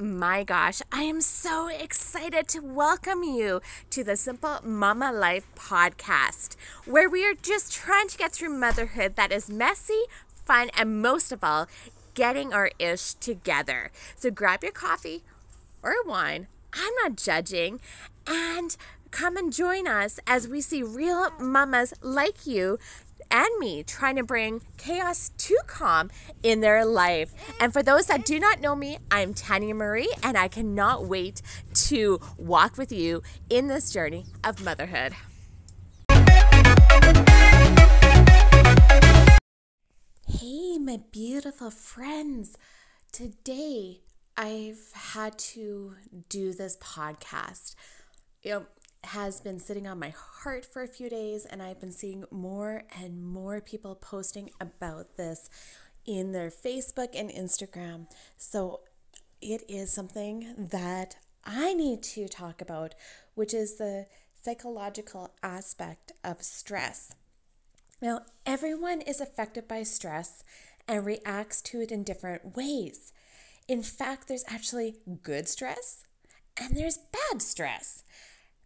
my gosh, I am so excited to welcome you to the Simple Mama Life podcast, where we are just trying to get through motherhood that is messy, fun, and most of all, getting our ish together. So grab your coffee or wine, I'm not judging, and come and join us as we see real mamas like you and me trying to bring chaos to calm in their life. And for those that do not know me, I'm Tanya Marie, and I cannot wait to walk with you in this journey of motherhood. Hey, my beautiful friends. Today, I've had to do this podcast. It has been sitting on my heart for a few days, and I've been seeing more and more people posting about this in their Facebook and Instagram. So it is something that I need to talk about, which is the psychological aspect of stress. Now, everyone is affected by stress and reacts to it in different ways. In fact, there's actually good stress and there's bad stress.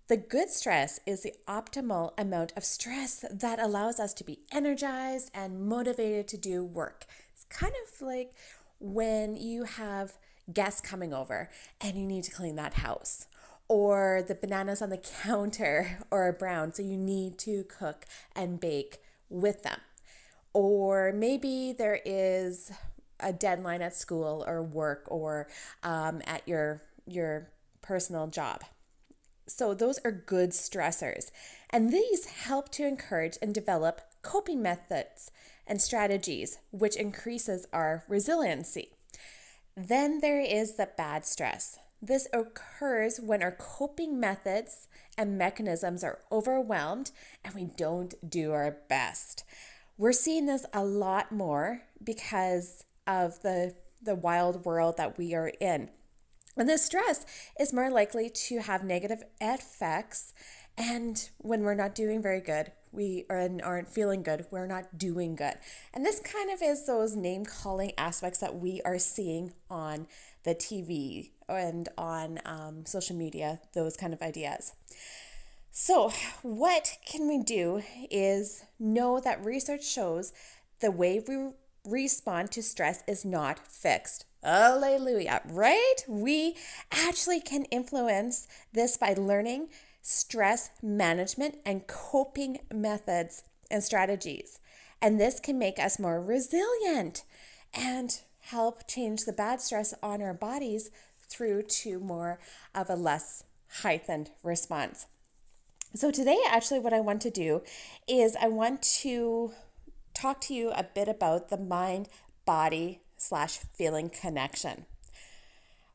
The good stress is the optimal amount of stress that allows us to be energized and motivated to do work. It's kind of like when you have guests coming over and you need to clean that house, or the bananas on the counter are brown, so you need to cook and bake with them. Or maybe there is a deadline at school or work or at your personal job. So those are good stressors, and these help to encourage and develop coping methods and strategies, which increases our resiliency. Then there is the bad stress. This occurs when our coping methods and mechanisms are overwhelmed and we don't do our best. We're seeing this a lot more because of the wild world that we are in. And this stress is more likely to have negative effects. And when we're not doing very good, we aren't feeling good, we're not doing good. And this kind of is those name-calling aspects that we are seeing on the TV and on social media, those kind of ideas. So what can we do is know that research shows the way we respond to stress is not fixed. Hallelujah, right? We actually can influence this by learning stress management and coping methods and strategies. And this can make us more resilient and help change the bad stress on our bodies through to more of a less heightened response. So today, actually, what I want to do is I want to talk to you a bit about the mind-body/feeling connection.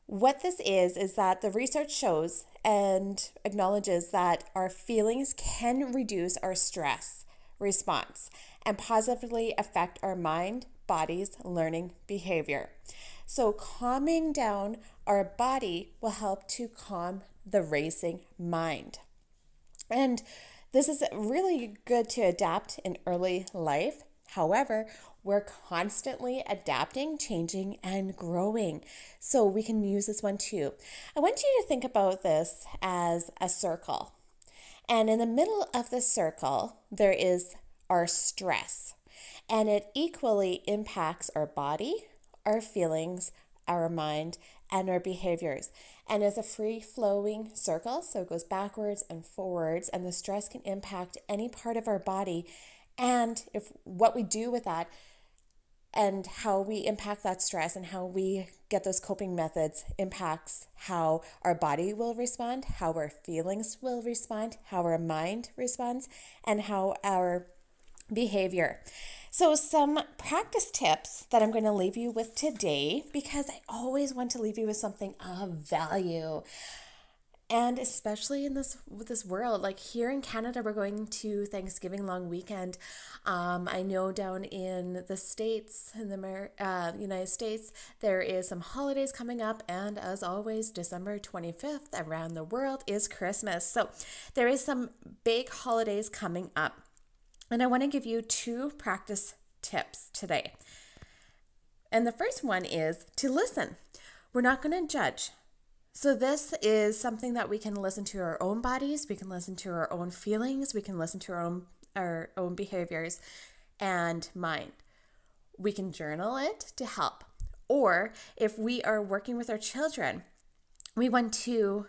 What this is that the research shows and acknowledges that our feelings can reduce our stress response and positively affect our mind, body's learning behavior. So calming down our body will help to calm the racing mind. And this is really good to adapt in early life. However, we're constantly adapting, changing, and growing. So we can use this one too. I want you to think about this as a circle. And in the middle of the circle, there is our stress. And it equally impacts our body, our feelings, our mind, and our behaviors. And it's a free-flowing circle, so it goes backwards and forwards, and the stress can impact any part of our body. And if what we do with that and how we impact that stress and how we get those coping methods impacts how our body will respond, how our feelings will respond, how our mind responds, and how our behavior. So some practice tips that I'm going to leave you with today, because I always want to leave you with something of value. And especially in this world, like here in Canada, we're going to Thanksgiving long weekend. I know down in the States, in the United States, there is some holidays coming up. And as always, December 25th around the world is Christmas. So there is some big holidays coming up. And I want to give you two practice tips today. And the first one is to listen. we're not going to judge. So this is something that we can listen to our own bodies, we can listen to our own feelings, we can listen to our own behaviors and mind. We can journal it to help. Or if we are working with our children, we want to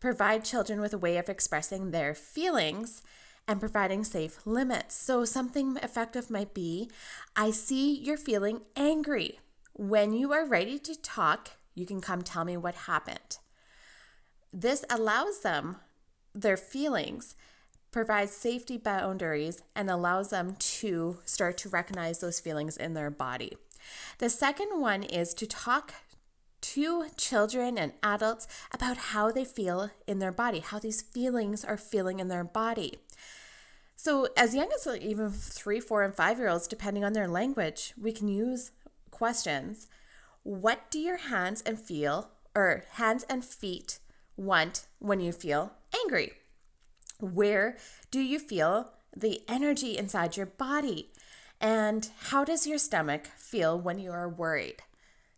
provide children with a way of expressing their feelings and providing safe limits. So something effective might be, I see you're feeling angry. When you are ready to talk, you can come tell me what happened. This allows them, their feelings, provides safety boundaries, and allows them to start to recognize those feelings in their body. The second one is to talk to children and adults about how they feel in their body, how these feelings are feeling in their body. So as young as even 3, 4, and 5-year-olds, depending on their language, we can use questions. What do your hands and feet want when you feel angry? Where do you feel the energy inside your body? And how does your stomach feel when you are worried?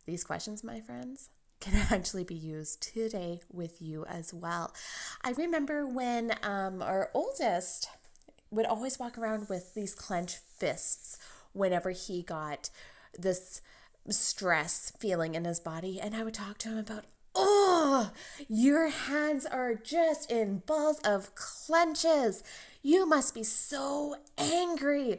These questions, my friends, can actually be used today with you as well. I remember when our oldest would always walk around with these clenched fists whenever he got this stress feeling in his body. And I would talk to him about, oh, your hands are just in balls of clenches. You must be so angry.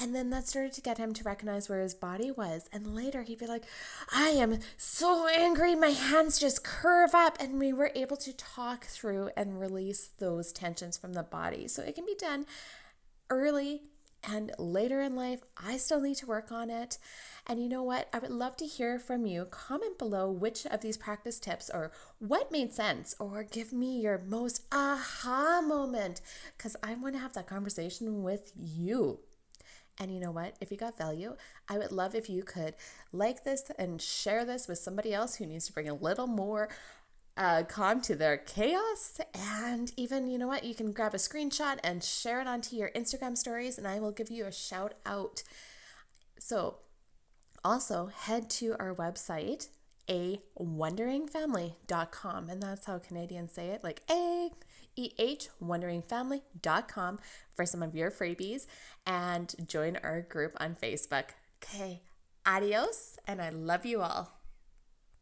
And then that started to get him to recognize where his body was. And later he'd be like, I am so angry. My hands just curve up. And we were able to talk through and release those tensions from the body. So it can be done early and later in life. I still need to work on it. And you know what? I would love to hear from you. Comment below which of these practice tips or what made sense, or give me your most aha moment, because I want to have that conversation with you. And you know what? If you got value, I would love if you could like this and share this with somebody else who needs to bring a little more calm to their chaos. And even, you know what, you can grab a screenshot and share it onto your Instagram stories, and I will give you a shout out. So also head to our website, awonderingfamily.com, and that's how Canadians say it, like AEH, wonderingfamily.com, for some of your freebies, and join our group on Facebook. Okay, adios, and I love you all.